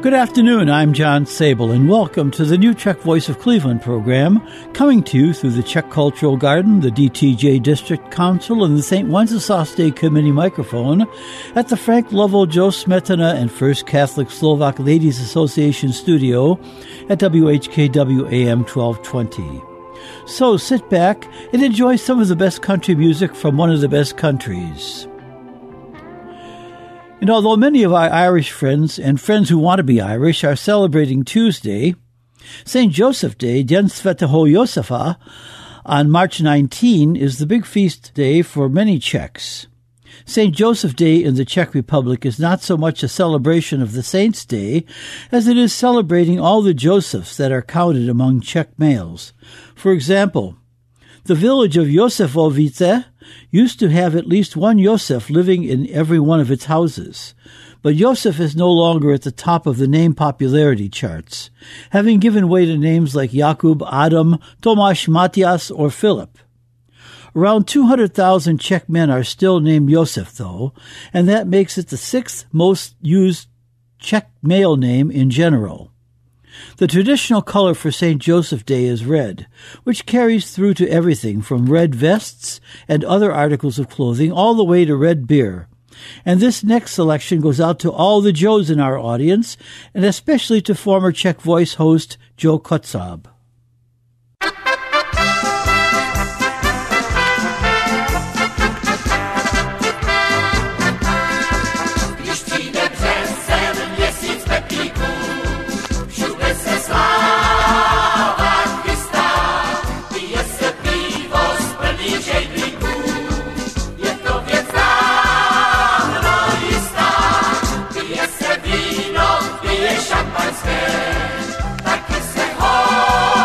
Good afternoon, I'm John Sable, and welcome to the new Czech Voice of Cleveland program, coming to you through the Czech Cultural Garden, the DTJ District Council, and the St. Wenceslas Day Committee microphone at the Frank Lovell, Joe Smetana, and First Catholic Slovak Ladies Association studio at WHKW AM 1220. So sit back and enjoy some of the best country music from one of the best countries. And although many of our Irish friends and friends who want to be Irish are celebrating Tuesday, St. Joseph Day, Dien Sveteho Josefa, on March 19 is the big feast day for many Czechs. St. Joseph Day in the Czech Republic is not so much a celebration of the Saints' Day as it is celebrating all the Josephs that are counted among Czech males. For example, the village of Josefovice used to have at least one Josef living in every one of its houses, but Josef is no longer at the top of the name popularity charts, having given way to names like Jakub, Adam, Tomáš, Matias, or Philip. Around 200,000 Czech men are still named Josef, though, and that makes it the sixth most used Czech male name in general. The traditional color for St. Joseph Day is red, which carries through to everything from red vests and other articles of clothing all the way to red beer. And this next selection goes out to all the Joes in our audience, and especially to former Czech Voice host Joe Kutzab. Šampanské, taky se ho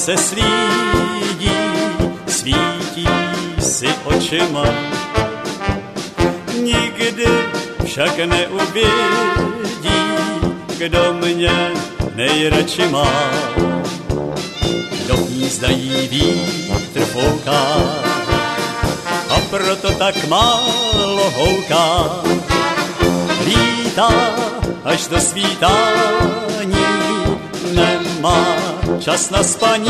se slídí, svítí si očima. Nikdy však neuvidí, kdo mě nejradši má. Do hnízda jí vítr fouká, a proto tak málo houká. Lítá až do svítání, nemá čas na spaní.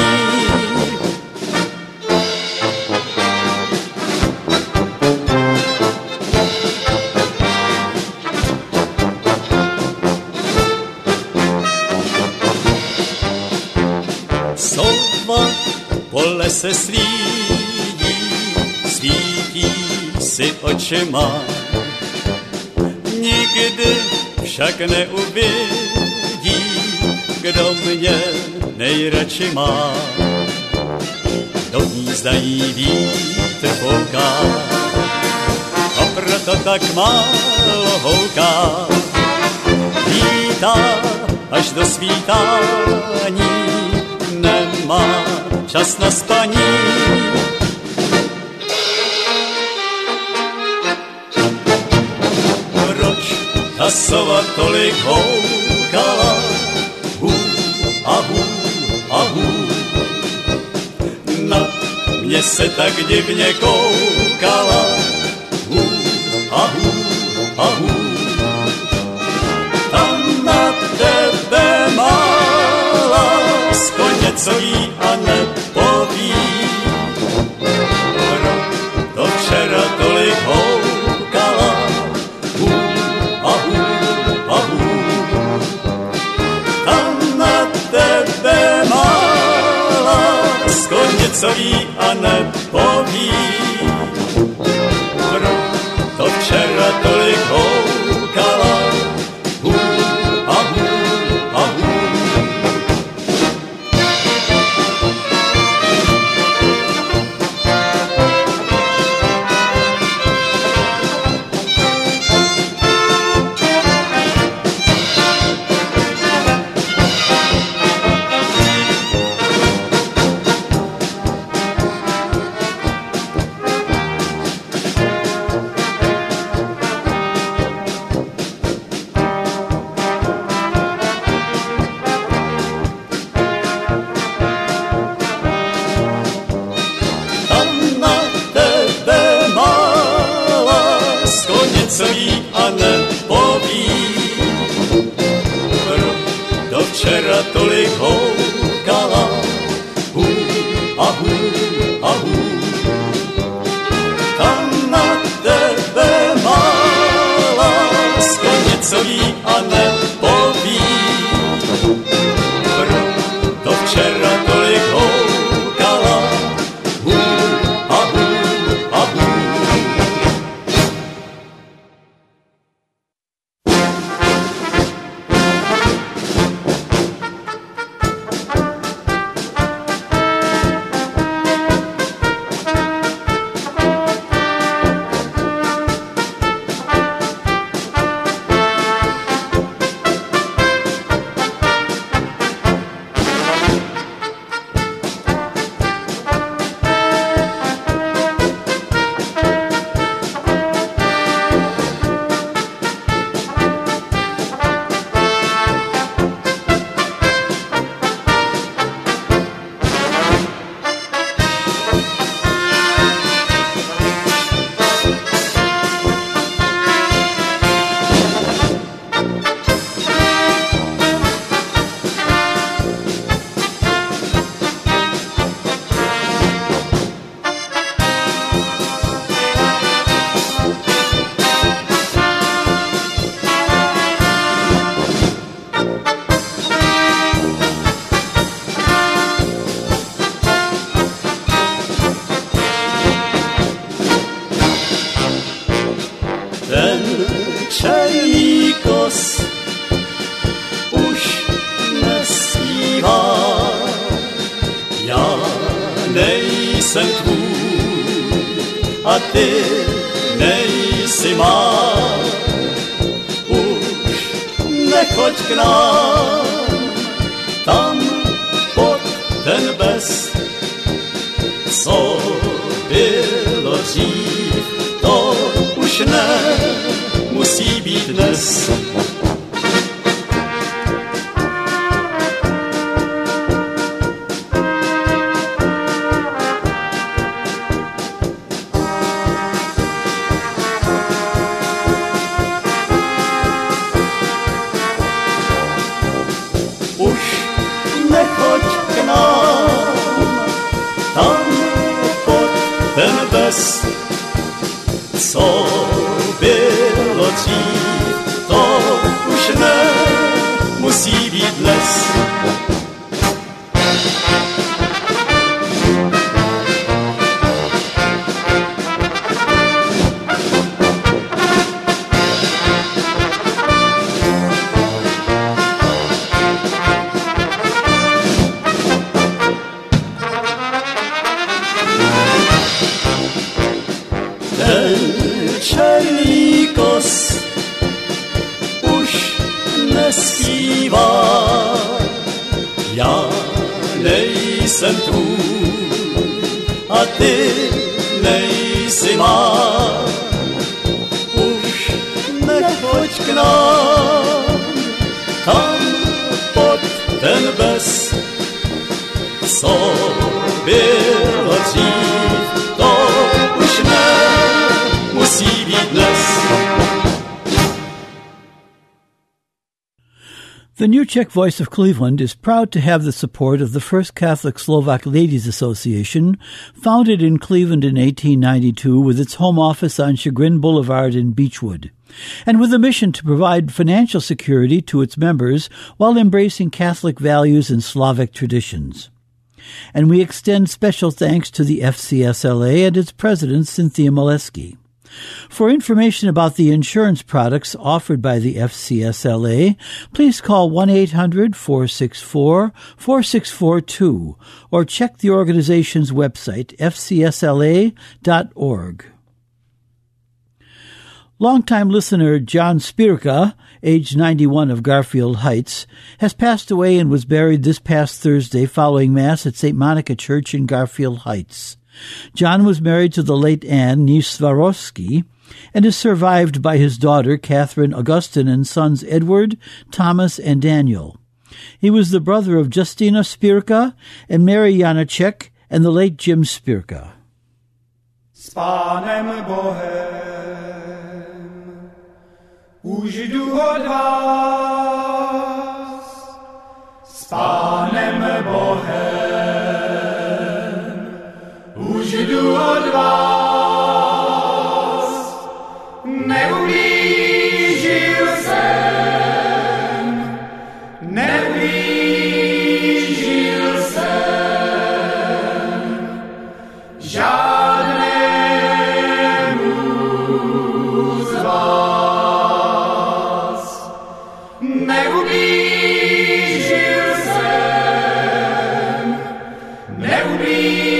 Sotva pole se slídí, svítí si očima. Nikdy však neuvidí, kdo mě nejradši má. Do hnízda jí vítr fouká, a proto tak málo houká. Vítá až do svítání, nemá čas na spaní. Ta sova tolik houkala, hů a hů a hů. Na mě se tak divně koukala, hů a hů a hů. Tam na tebe mála, sko něco jí a nepoví. Proto včera tolik houkala, hů. Co ví a nepoví, proto včera tolik houkala, hů a hů a hů. co bylo dřív, to už nemusí být dnes. Co bylo dřív, to už nemusí být dnes. The new Czech Voice of Cleveland is proud to have the support of the First Catholic Slovak Ladies Association, founded in Cleveland in 1892 with its home office on Chagrin Boulevard in Beechwood, and with a mission to provide financial security to its members while embracing Catholic values and Slavic traditions. And we extend special thanks to the FCSLA and its president, Cynthia Maleski. For information about the insurance products offered by the FCSLA, please call 1-800-464-4642 or check the organization's website, fcsla.org. Longtime listener John Špirka, age 91 of Garfield Heights, has passed away and was buried this past Thursday following Mass at St. Monica Church in Garfield Heights. John was married to the late Anne Niesvarovsky and is survived by his daughter, Catherine Augustine, and sons Edward, Thomas, and Daniel. He was the brother of Justina Špirka and Mary Janicek and the late Jim Špirka. S Pánem Bohem, už jdu od vás, s Pánem Bohem. Už jdu od vás, neublížil jsem, neublížil jsem žádnému z vás, neublížil jsem, neublížil.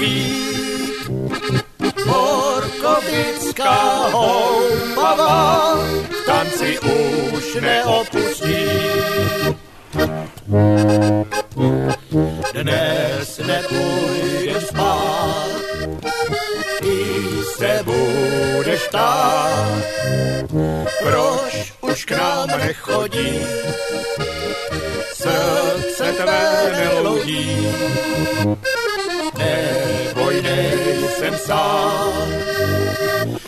Vík, Borkovická houbava, tanci už neopustí. Dnes nepůjdeš spát, ty se budeš ptát, proč už k nám nechodí, srdce tvé neludí. Neboj, nejsem sám,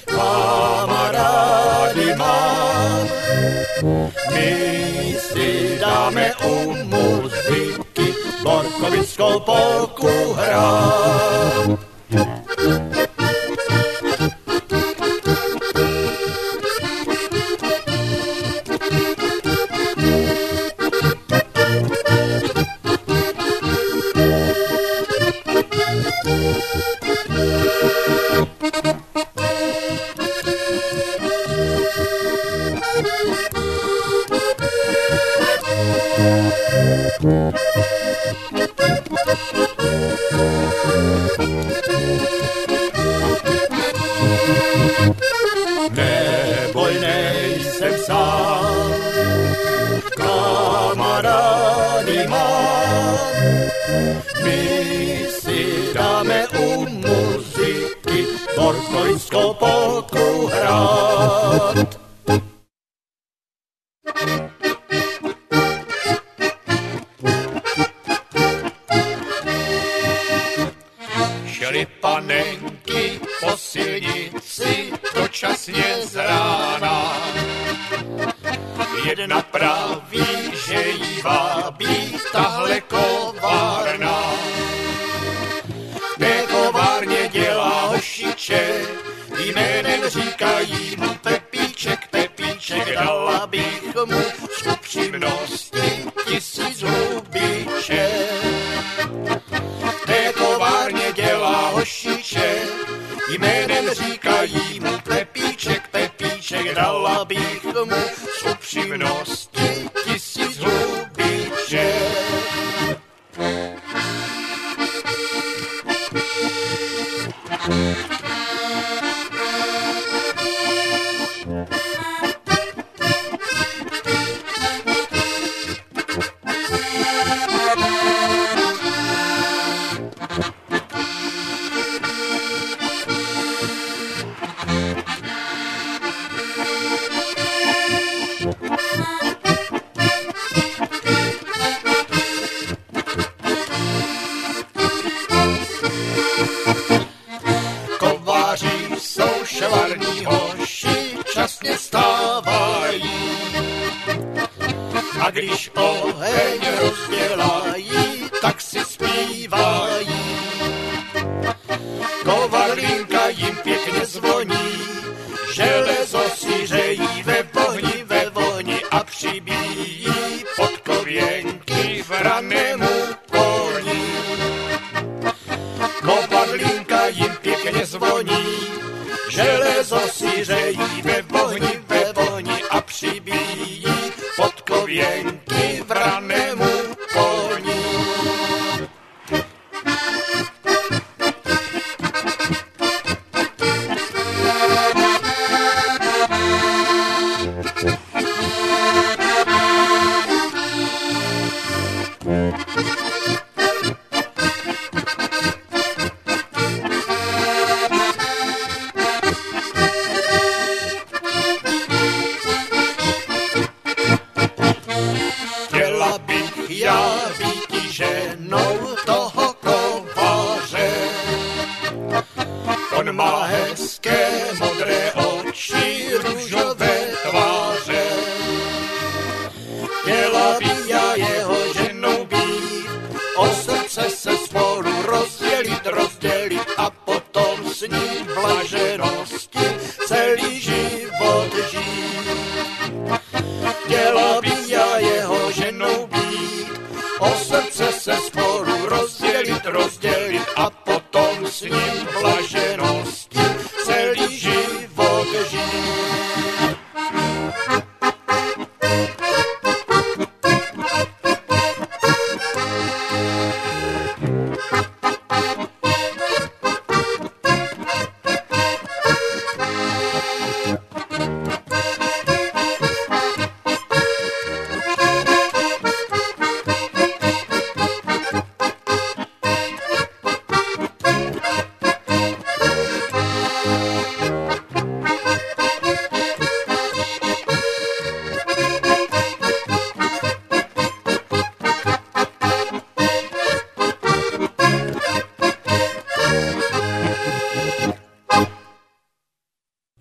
kamarády mám, my si dáme u muziky borkovickou polku hrát.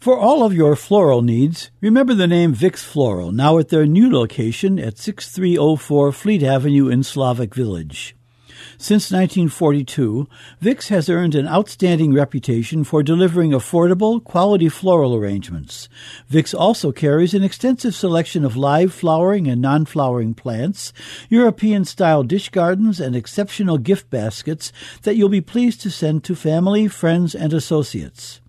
For all of your floral needs, remember the name Vix Floral, now at their new location at 6304 Fleet Avenue in Slovak Village. Since 1942, Vix has earned an outstanding reputation for delivering affordable, quality floral arrangements. Vix also carries an extensive selection of live flowering and non-flowering plants, European-style dish gardens, and exceptional gift baskets that you'll be pleased to send to family, friends, and associates.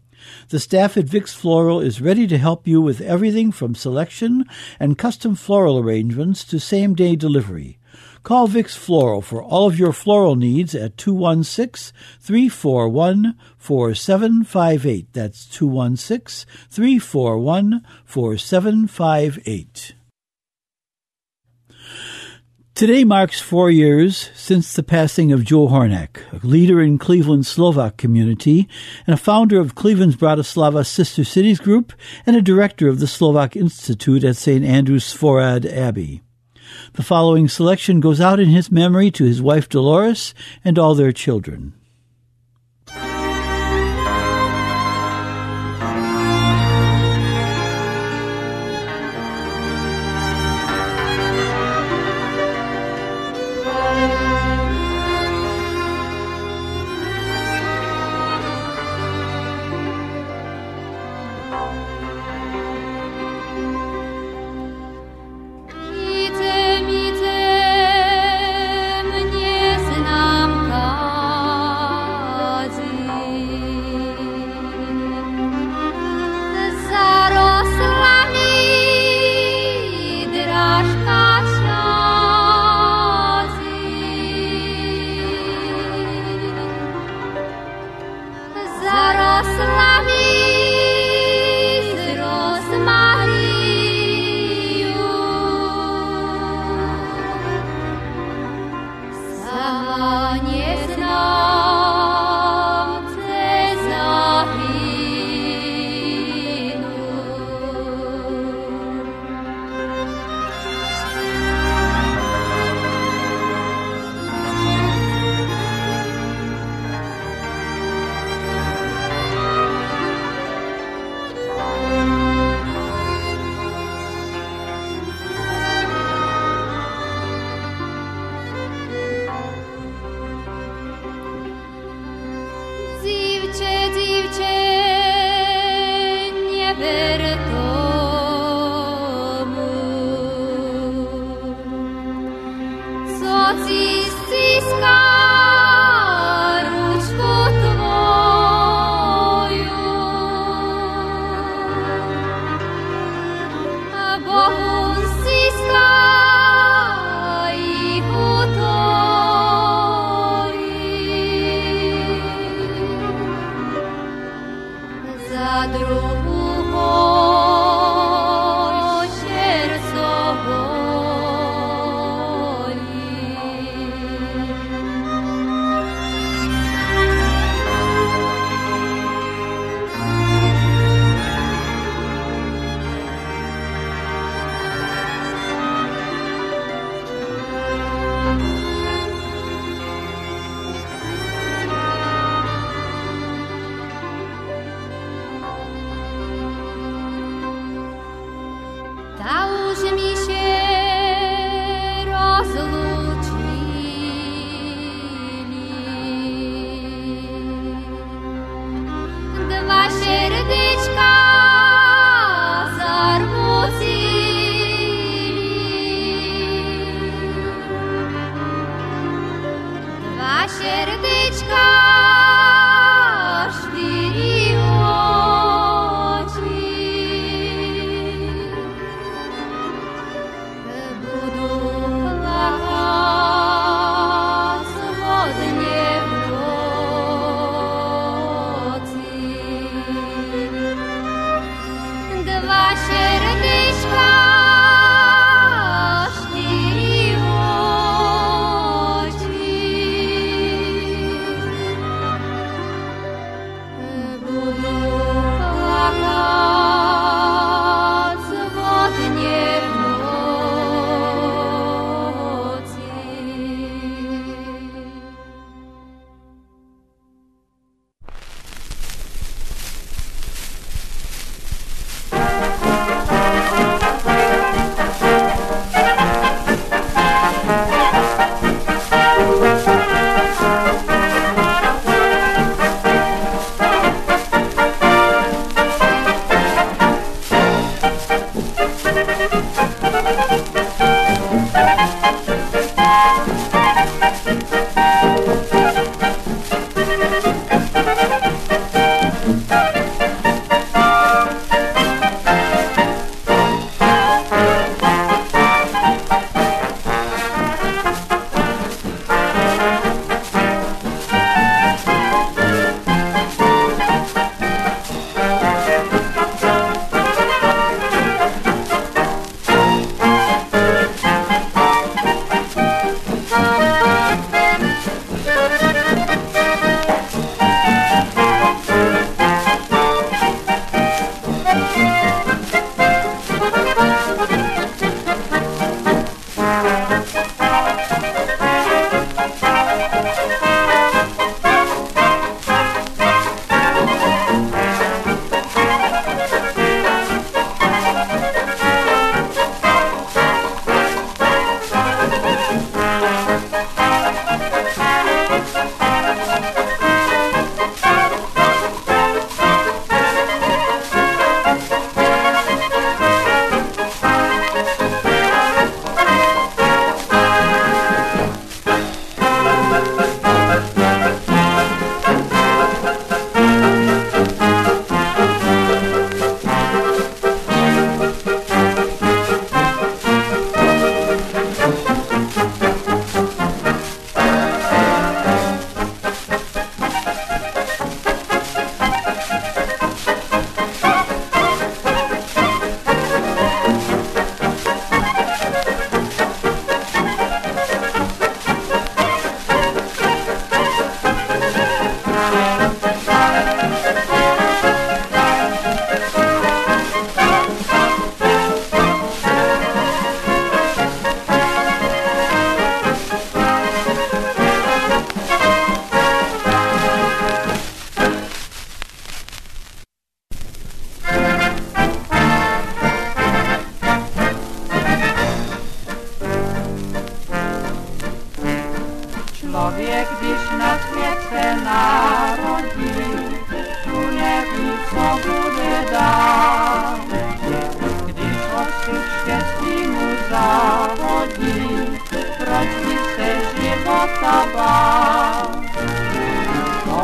The staff at Vix Floral is ready to help you with everything from selection and custom floral arrangements to same-day delivery. Call Vix Floral for all of your floral needs at 216-341-4758. That's 216-341-4758. Today marks 4 years since the passing of Joe Horneck, a leader in Cleveland's Slovak community and a founder of Cleveland's Bratislava Sister Cities Group and a director of the Slovak Institute at St. Andrew's Seward Abbey. The following selection goes out in his memory to his wife Dolores and all their children.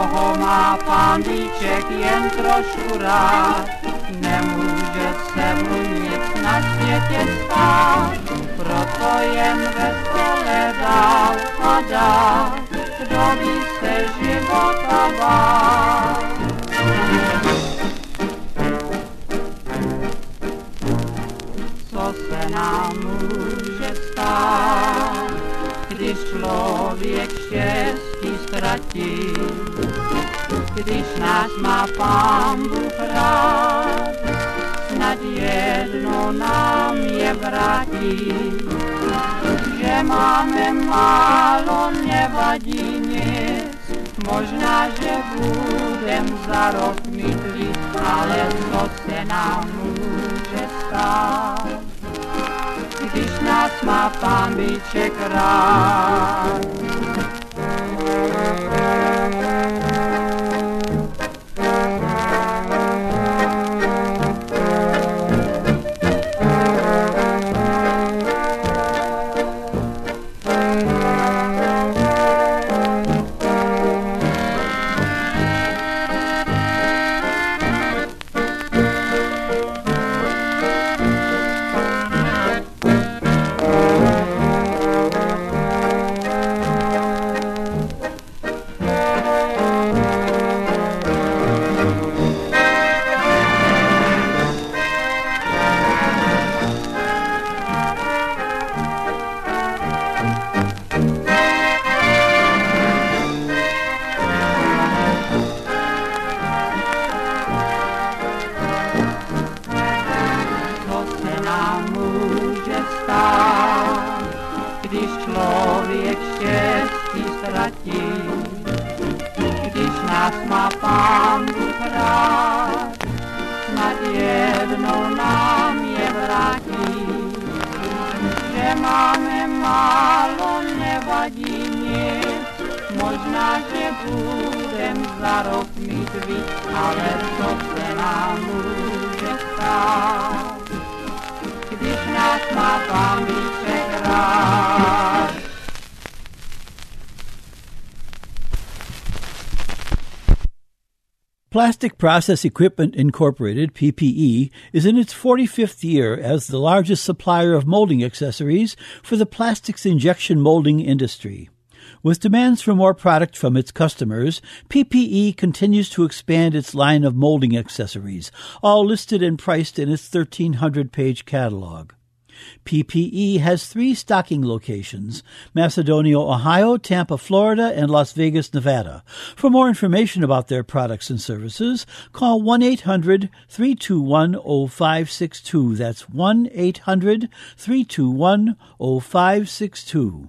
toho má pándíček jen trošku rád. Nemůže se mu nic na světě stát, proto jen ve stole dál padá, kdo by se života bál. Co se nám může stát, když člověk štěstí ztratí, když nás má Pán Bůh rád, snad jedno nám je vrátí, že máme málo, nevadí nic, možná, že budem za rok mít víc, ale co se nám může stát, když nás má Pánbíček rád. Plastic Process Equipment Incorporated, PPE, is in its 45th year as the largest supplier of molding accessories for the plastics injection molding industry. With demands for more product from its customers, PPE continues to expand its line of molding accessories, all listed and priced in its 1,300-page catalog. PPE has 3 stocking locations, Macedonia, Ohio, Tampa, Florida, and Las Vegas, Nevada. For more information about their products and services, call 1-800-321-0562. That's 1-800-321-0562.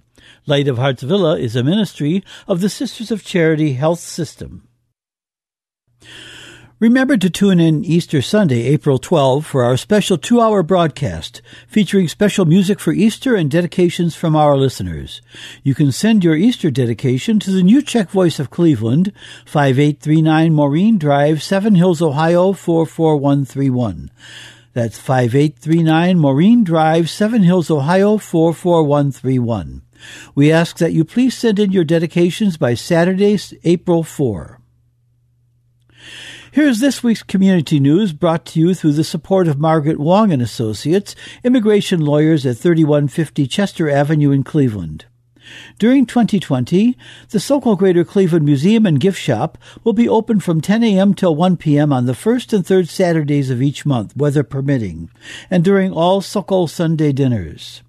Light of Hearts Villa is a ministry of the Sisters of Charity Health System. Remember to tune in Easter Sunday, April 12, for our special 2-hour broadcast featuring special music for Easter and dedications from our listeners. You can send your Easter dedication to the New Czech Voice of Cleveland, 5839 Maureen Drive, Seven Hills, Ohio, 44131. That's 5839 Maureen Drive, Seven Hills, Ohio, 44131. We ask that you please send in your dedications by Saturday, April 4. Here's this week's community news, brought to you through the support of Margaret Wong and Associates, immigration lawyers at 3150 Chester Avenue in Cleveland. During 2020, the Sokol Greater Cleveland Museum and Gift Shop will be open from 10 a.m. till 1 p.m. on the first and third Saturdays of each month, weather permitting, and during all Sokol Sunday dinners.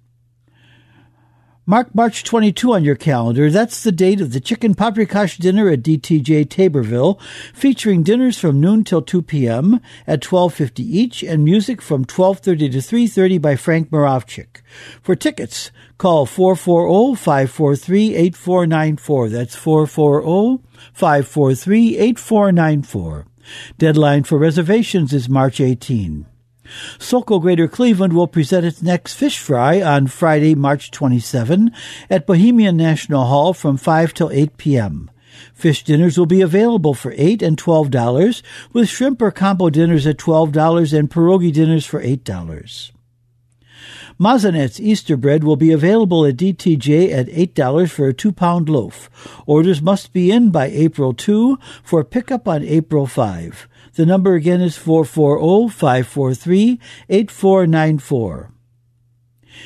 Mark March 22 on your calendar. That's the date of the Chicken Paprikash Dinner at DTJ Taborville, featuring dinners from noon till 2 p.m. at $12.50 each and music from 12:30 to 3:30 by Frank Moravchik. For tickets, call 440-543-8494. That's 440-543-8494. Deadline for reservations is March 18. Sokol Greater Cleveland will present its next fish fry on Friday, March 27 at Bohemian National Hall from 5 till 8 p.m. Fish dinners will be available for $8 and $12, with shrimp or combo dinners at $12 and pierogi dinners for $8. Mazanet's Easter bread will be available at DTJ at $8 for a 2-pound loaf. Orders must be in by April 2 for pickup on April 5. The number again is 440-543-8494.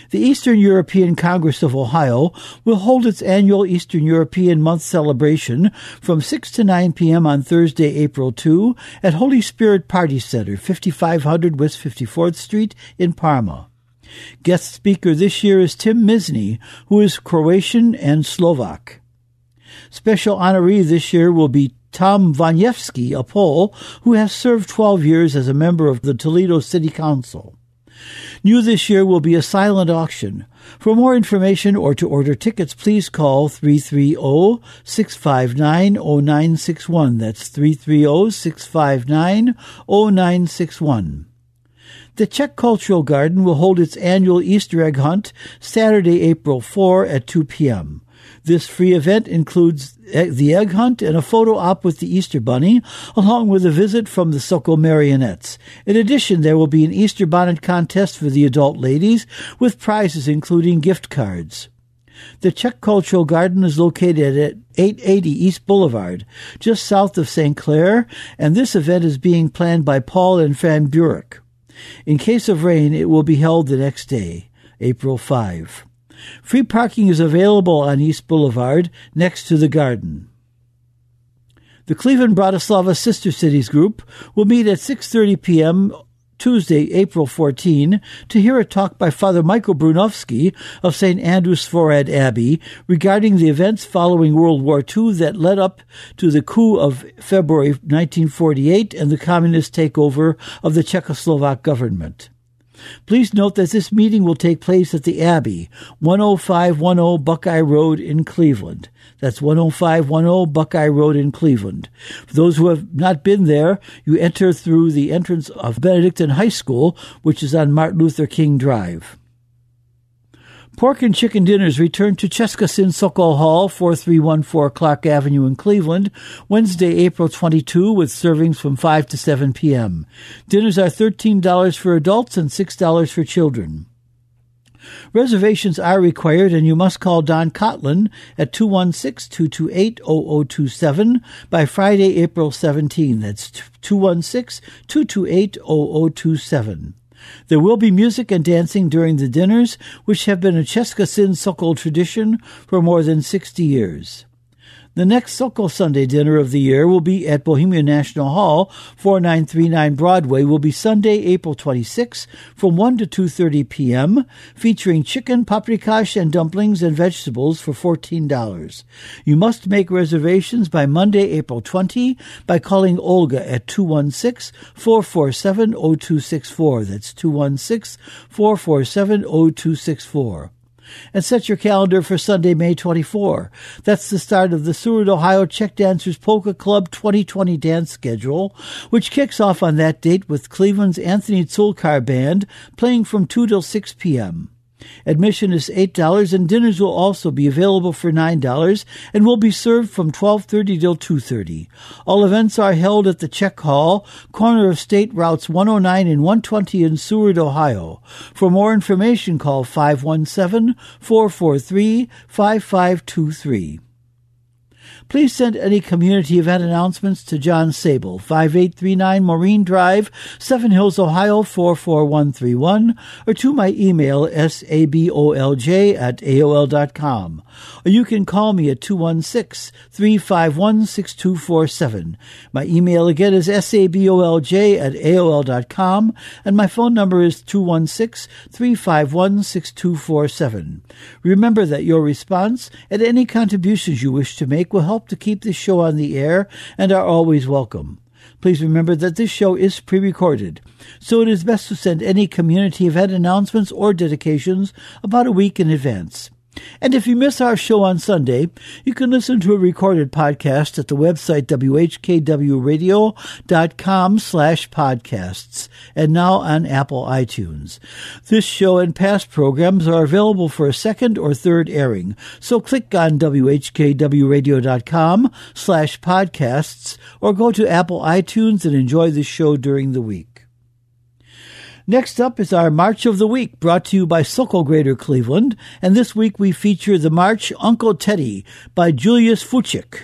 The Eastern European Congress of Ohio will hold its annual Eastern European Month celebration from 6 to 9 p.m. on Thursday, April 2 at Holy Spirit Party Center, 5500 West 54th Street in Parma. Guest speaker this year is Tim Misny, who is Croatian and Slovak. Special honoree this year will be Tom Vanjevski, a Pole, who has served 12 years as a member of the Toledo City Council. New this year will be a silent auction. For more information or to order tickets, please call 330-659-0961. That's 330-659-0961. The Czech Cultural Garden will hold its annual Easter egg hunt Saturday, April 4 at 2 p.m. This free event includes the egg hunt and a photo op with the Easter Bunny, along with a visit from the Sokol Marionettes. In addition, there will be an Easter bonnet contest for the adult ladies, with prizes including gift cards. The Czech Cultural Garden is located at 880 East Boulevard, just south of St. Clair, and this event is being planned by Paul and Fran Burek. In case of rain, it will be held the next day, April 5. Free parking is available on East Boulevard next to the garden. The Cleveland Bratislava Sister Cities Group will meet at 6:30 p.m. Tuesday, April 14, to hear a talk by Father Michael Brunovsky of St. Andrew Svorad Abbey regarding the events following World War II that led up to the coup of February 1948 and the communist takeover of the Czechoslovak government. Please note that this meeting will take place at the Abbey, 10510 Buckeye Road in Cleveland. That's 10510 Buckeye Road in Cleveland. For those who have not been there, you enter through the entrance of Benedictine High School, which is on Martin Luther King Drive. Pork and chicken dinners return to Česká Sokol Hall, 4314 Clark Avenue in Cleveland, Wednesday, April 22, with servings from 5 to 7 p.m. Dinners are $13 for adults and $6 for children. Reservations are required, and you must call Don Cotlin at 216-228-0027 by Friday, April 17. That's 216-228-0027. There will be music and dancing during the dinners, which have been a Česká Sokol tradition for more than 60 years. The next Sokol Sunday dinner of the year will be at Bohemia National Hall, 4939 Broadway, will be Sunday, April 26, from 1 to 2:30 p.m., featuring chicken, paprikash, and dumplings and vegetables for $14. You must make reservations by Monday, April 20, by calling Olga at 216-447-0264. That's 216-447-0264. And set your calendar for Sunday, May 24. That's the start of the Seward, Ohio Czech Dancers Polka Club 2020 dance schedule, which kicks off on that date with Cleveland's Anthony Zulkar Band playing from 2 till 6 p.m. Admission is $8, and dinners will also be available for $9 and will be served from 12:30 till 2:30. All events are held at the Czech Hall, corner of State Routes 109 and 120 in Seward, Ohio. For more information, call 517-443-5523. Please send any community event announcements to John Sable, 5839 Maureen Drive, Seven Hills, Ohio, 44131, or to my email, sabolj@aol.com. Or you can call me at 216-351-6247. My email again is sabolj@aol.com, and my phone number is 216-351-6247. Remember that your response and any contributions you wish to make will help to keep this show on the air and are always welcome. Please remember that this show is pre-recorded, so it is best to send any community event announcements or dedications about a week in advance. And if you miss our show on Sunday, you can listen to a recorded podcast at the website whkwradio.com/podcasts and now on Apple iTunes. This show and past programs are available for a second or third airing, so click on whkwradio.com/podcasts or go to Apple iTunes and enjoy the show during the week. Next up is our March of the Week, brought to you by Sokol Greater Cleveland, and this week we feature the march Uncle Teddy by Julius Fučík.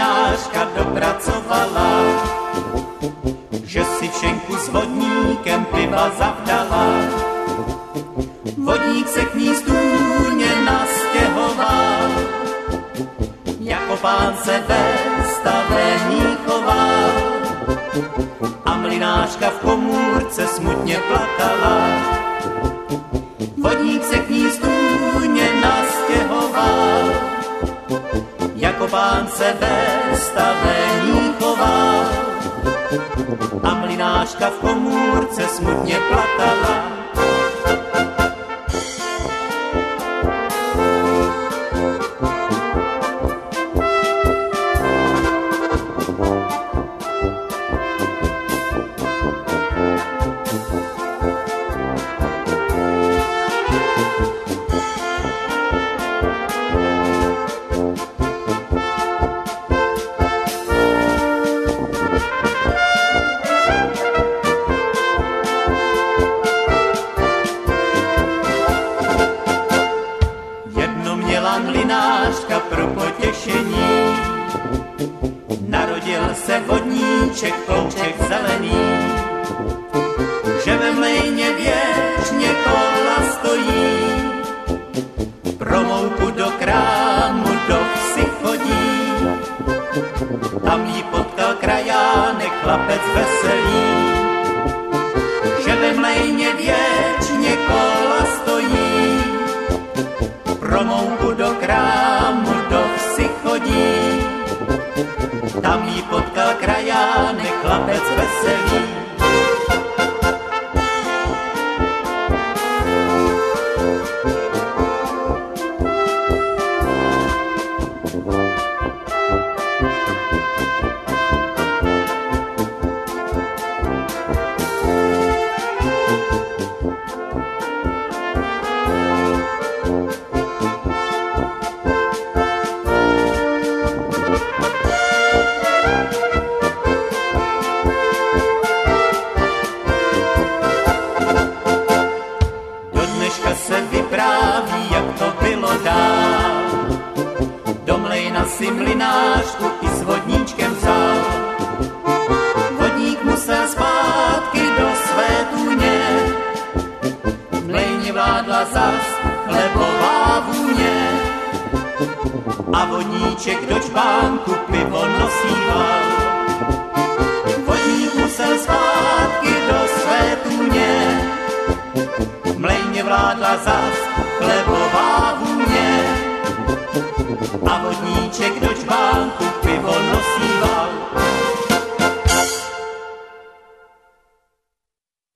novinářka dopracovala, že si všenku s vodníkem piva zavdala. Vodník se k ní stůlně nastěhoval, jako pán se ve stavení choval. A mlynářka v komůrce smutně plakala, vodník se k ní stůlně nastěhoval, jako pán se ve stavení choval. A mlynářka v komůrce smutně plakala.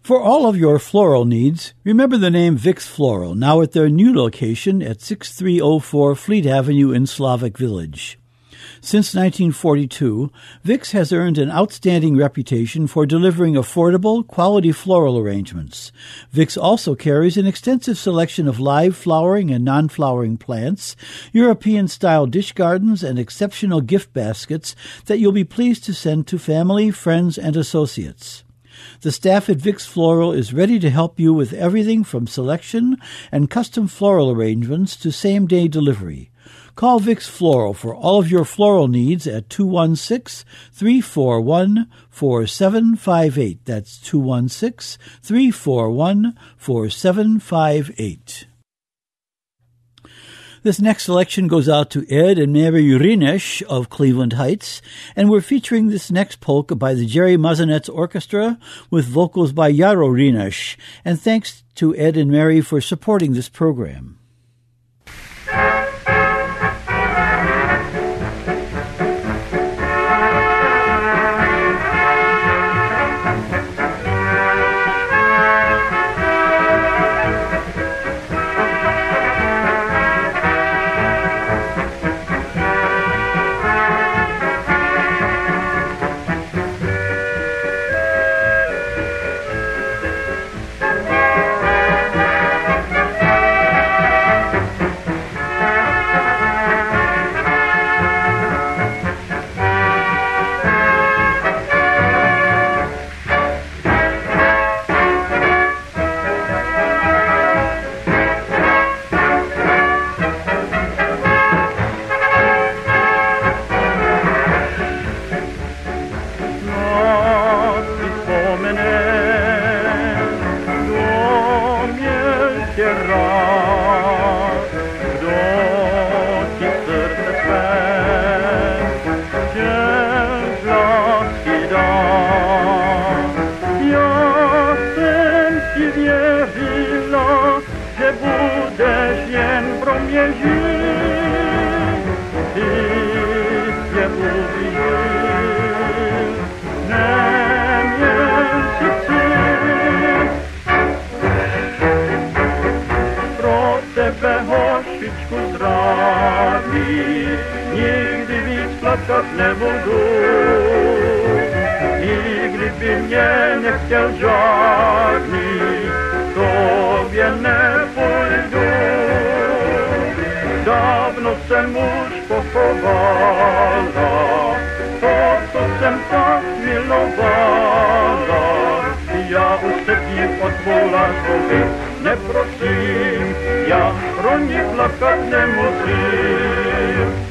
For all of your floral needs, remember the name Vix Floral, now at their new location at 6304 Fleet Avenue in Slovak Village. Since 1942, Vix has earned an outstanding reputation for delivering affordable, quality floral arrangements. Vix also carries an extensive selection of live flowering and non-flowering plants, European-style dish gardens, and exceptional gift baskets that you'll be pleased to send to family, friends, and associates. The staff at Vix Floral is ready to help you with everything from selection and custom floral arrangements to same-day delivery. Call Vix Floral for all of your floral needs at 216-341-4758. That's 216-341-4758. This next selection goes out to Ed and Mary Urinesh of Cleveland Heights, and we're featuring this next polka by the Jerry Mazenetz Orchestra with vocals by Jaro Rinesh, and thanks to Ed and Mary for supporting this program. zlatý, nikdy víc plakat nebudu, nikdy by mě nechtěl žádný, tobě nepůjdu. Dávno jsem už pochovala to, co jsem tak milovala, já už se tím odvolám svou. Neprosím, já pro ní plakat nemusím.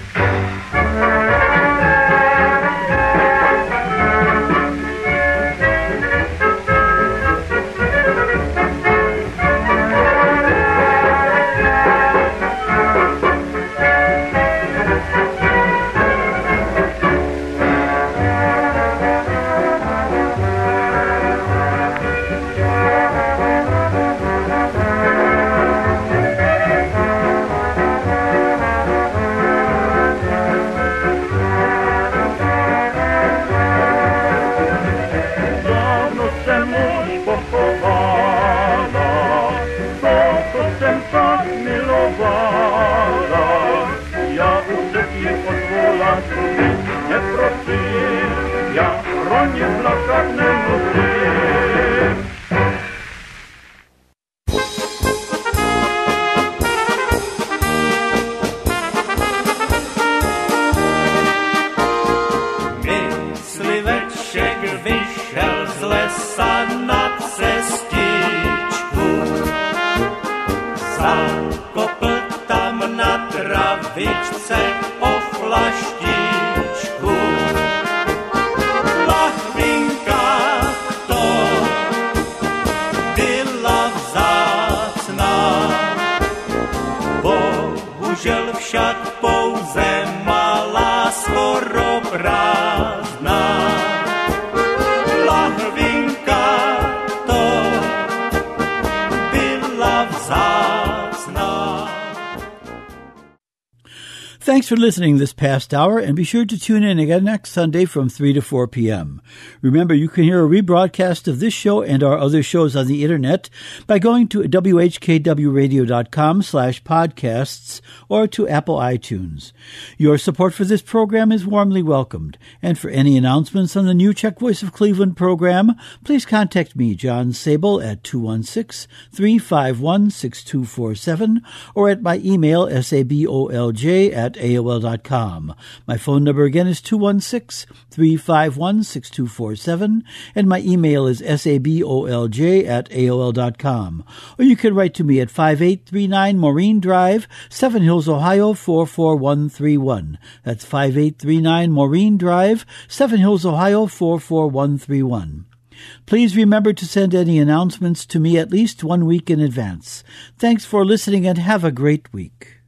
Thanks for listening this past hour, and be sure to tune in again next Sunday from 3 to 4 p.m. Remember, you can hear a rebroadcast of this show and our other shows on the Internet by going to whkwradio.com/podcasts or to Apple iTunes. Your support for this program is warmly welcomed, and for any announcements on the new Czech Voice of Cleveland program, please contact me, John Sable, at 216-351-6247 or at my email, sabolj@AOL.com. My phone number again is 216-351-6247, and my email is sabolj@AOL.com. Or you can write to me at 5839 Maureen Drive, Seven Hills, Ohio, 44131. That's 5839 Maureen Drive, Seven Hills, Ohio, 44131. Please remember to send any announcements to me at least 1 week in advance. Thanks for listening and have a great week.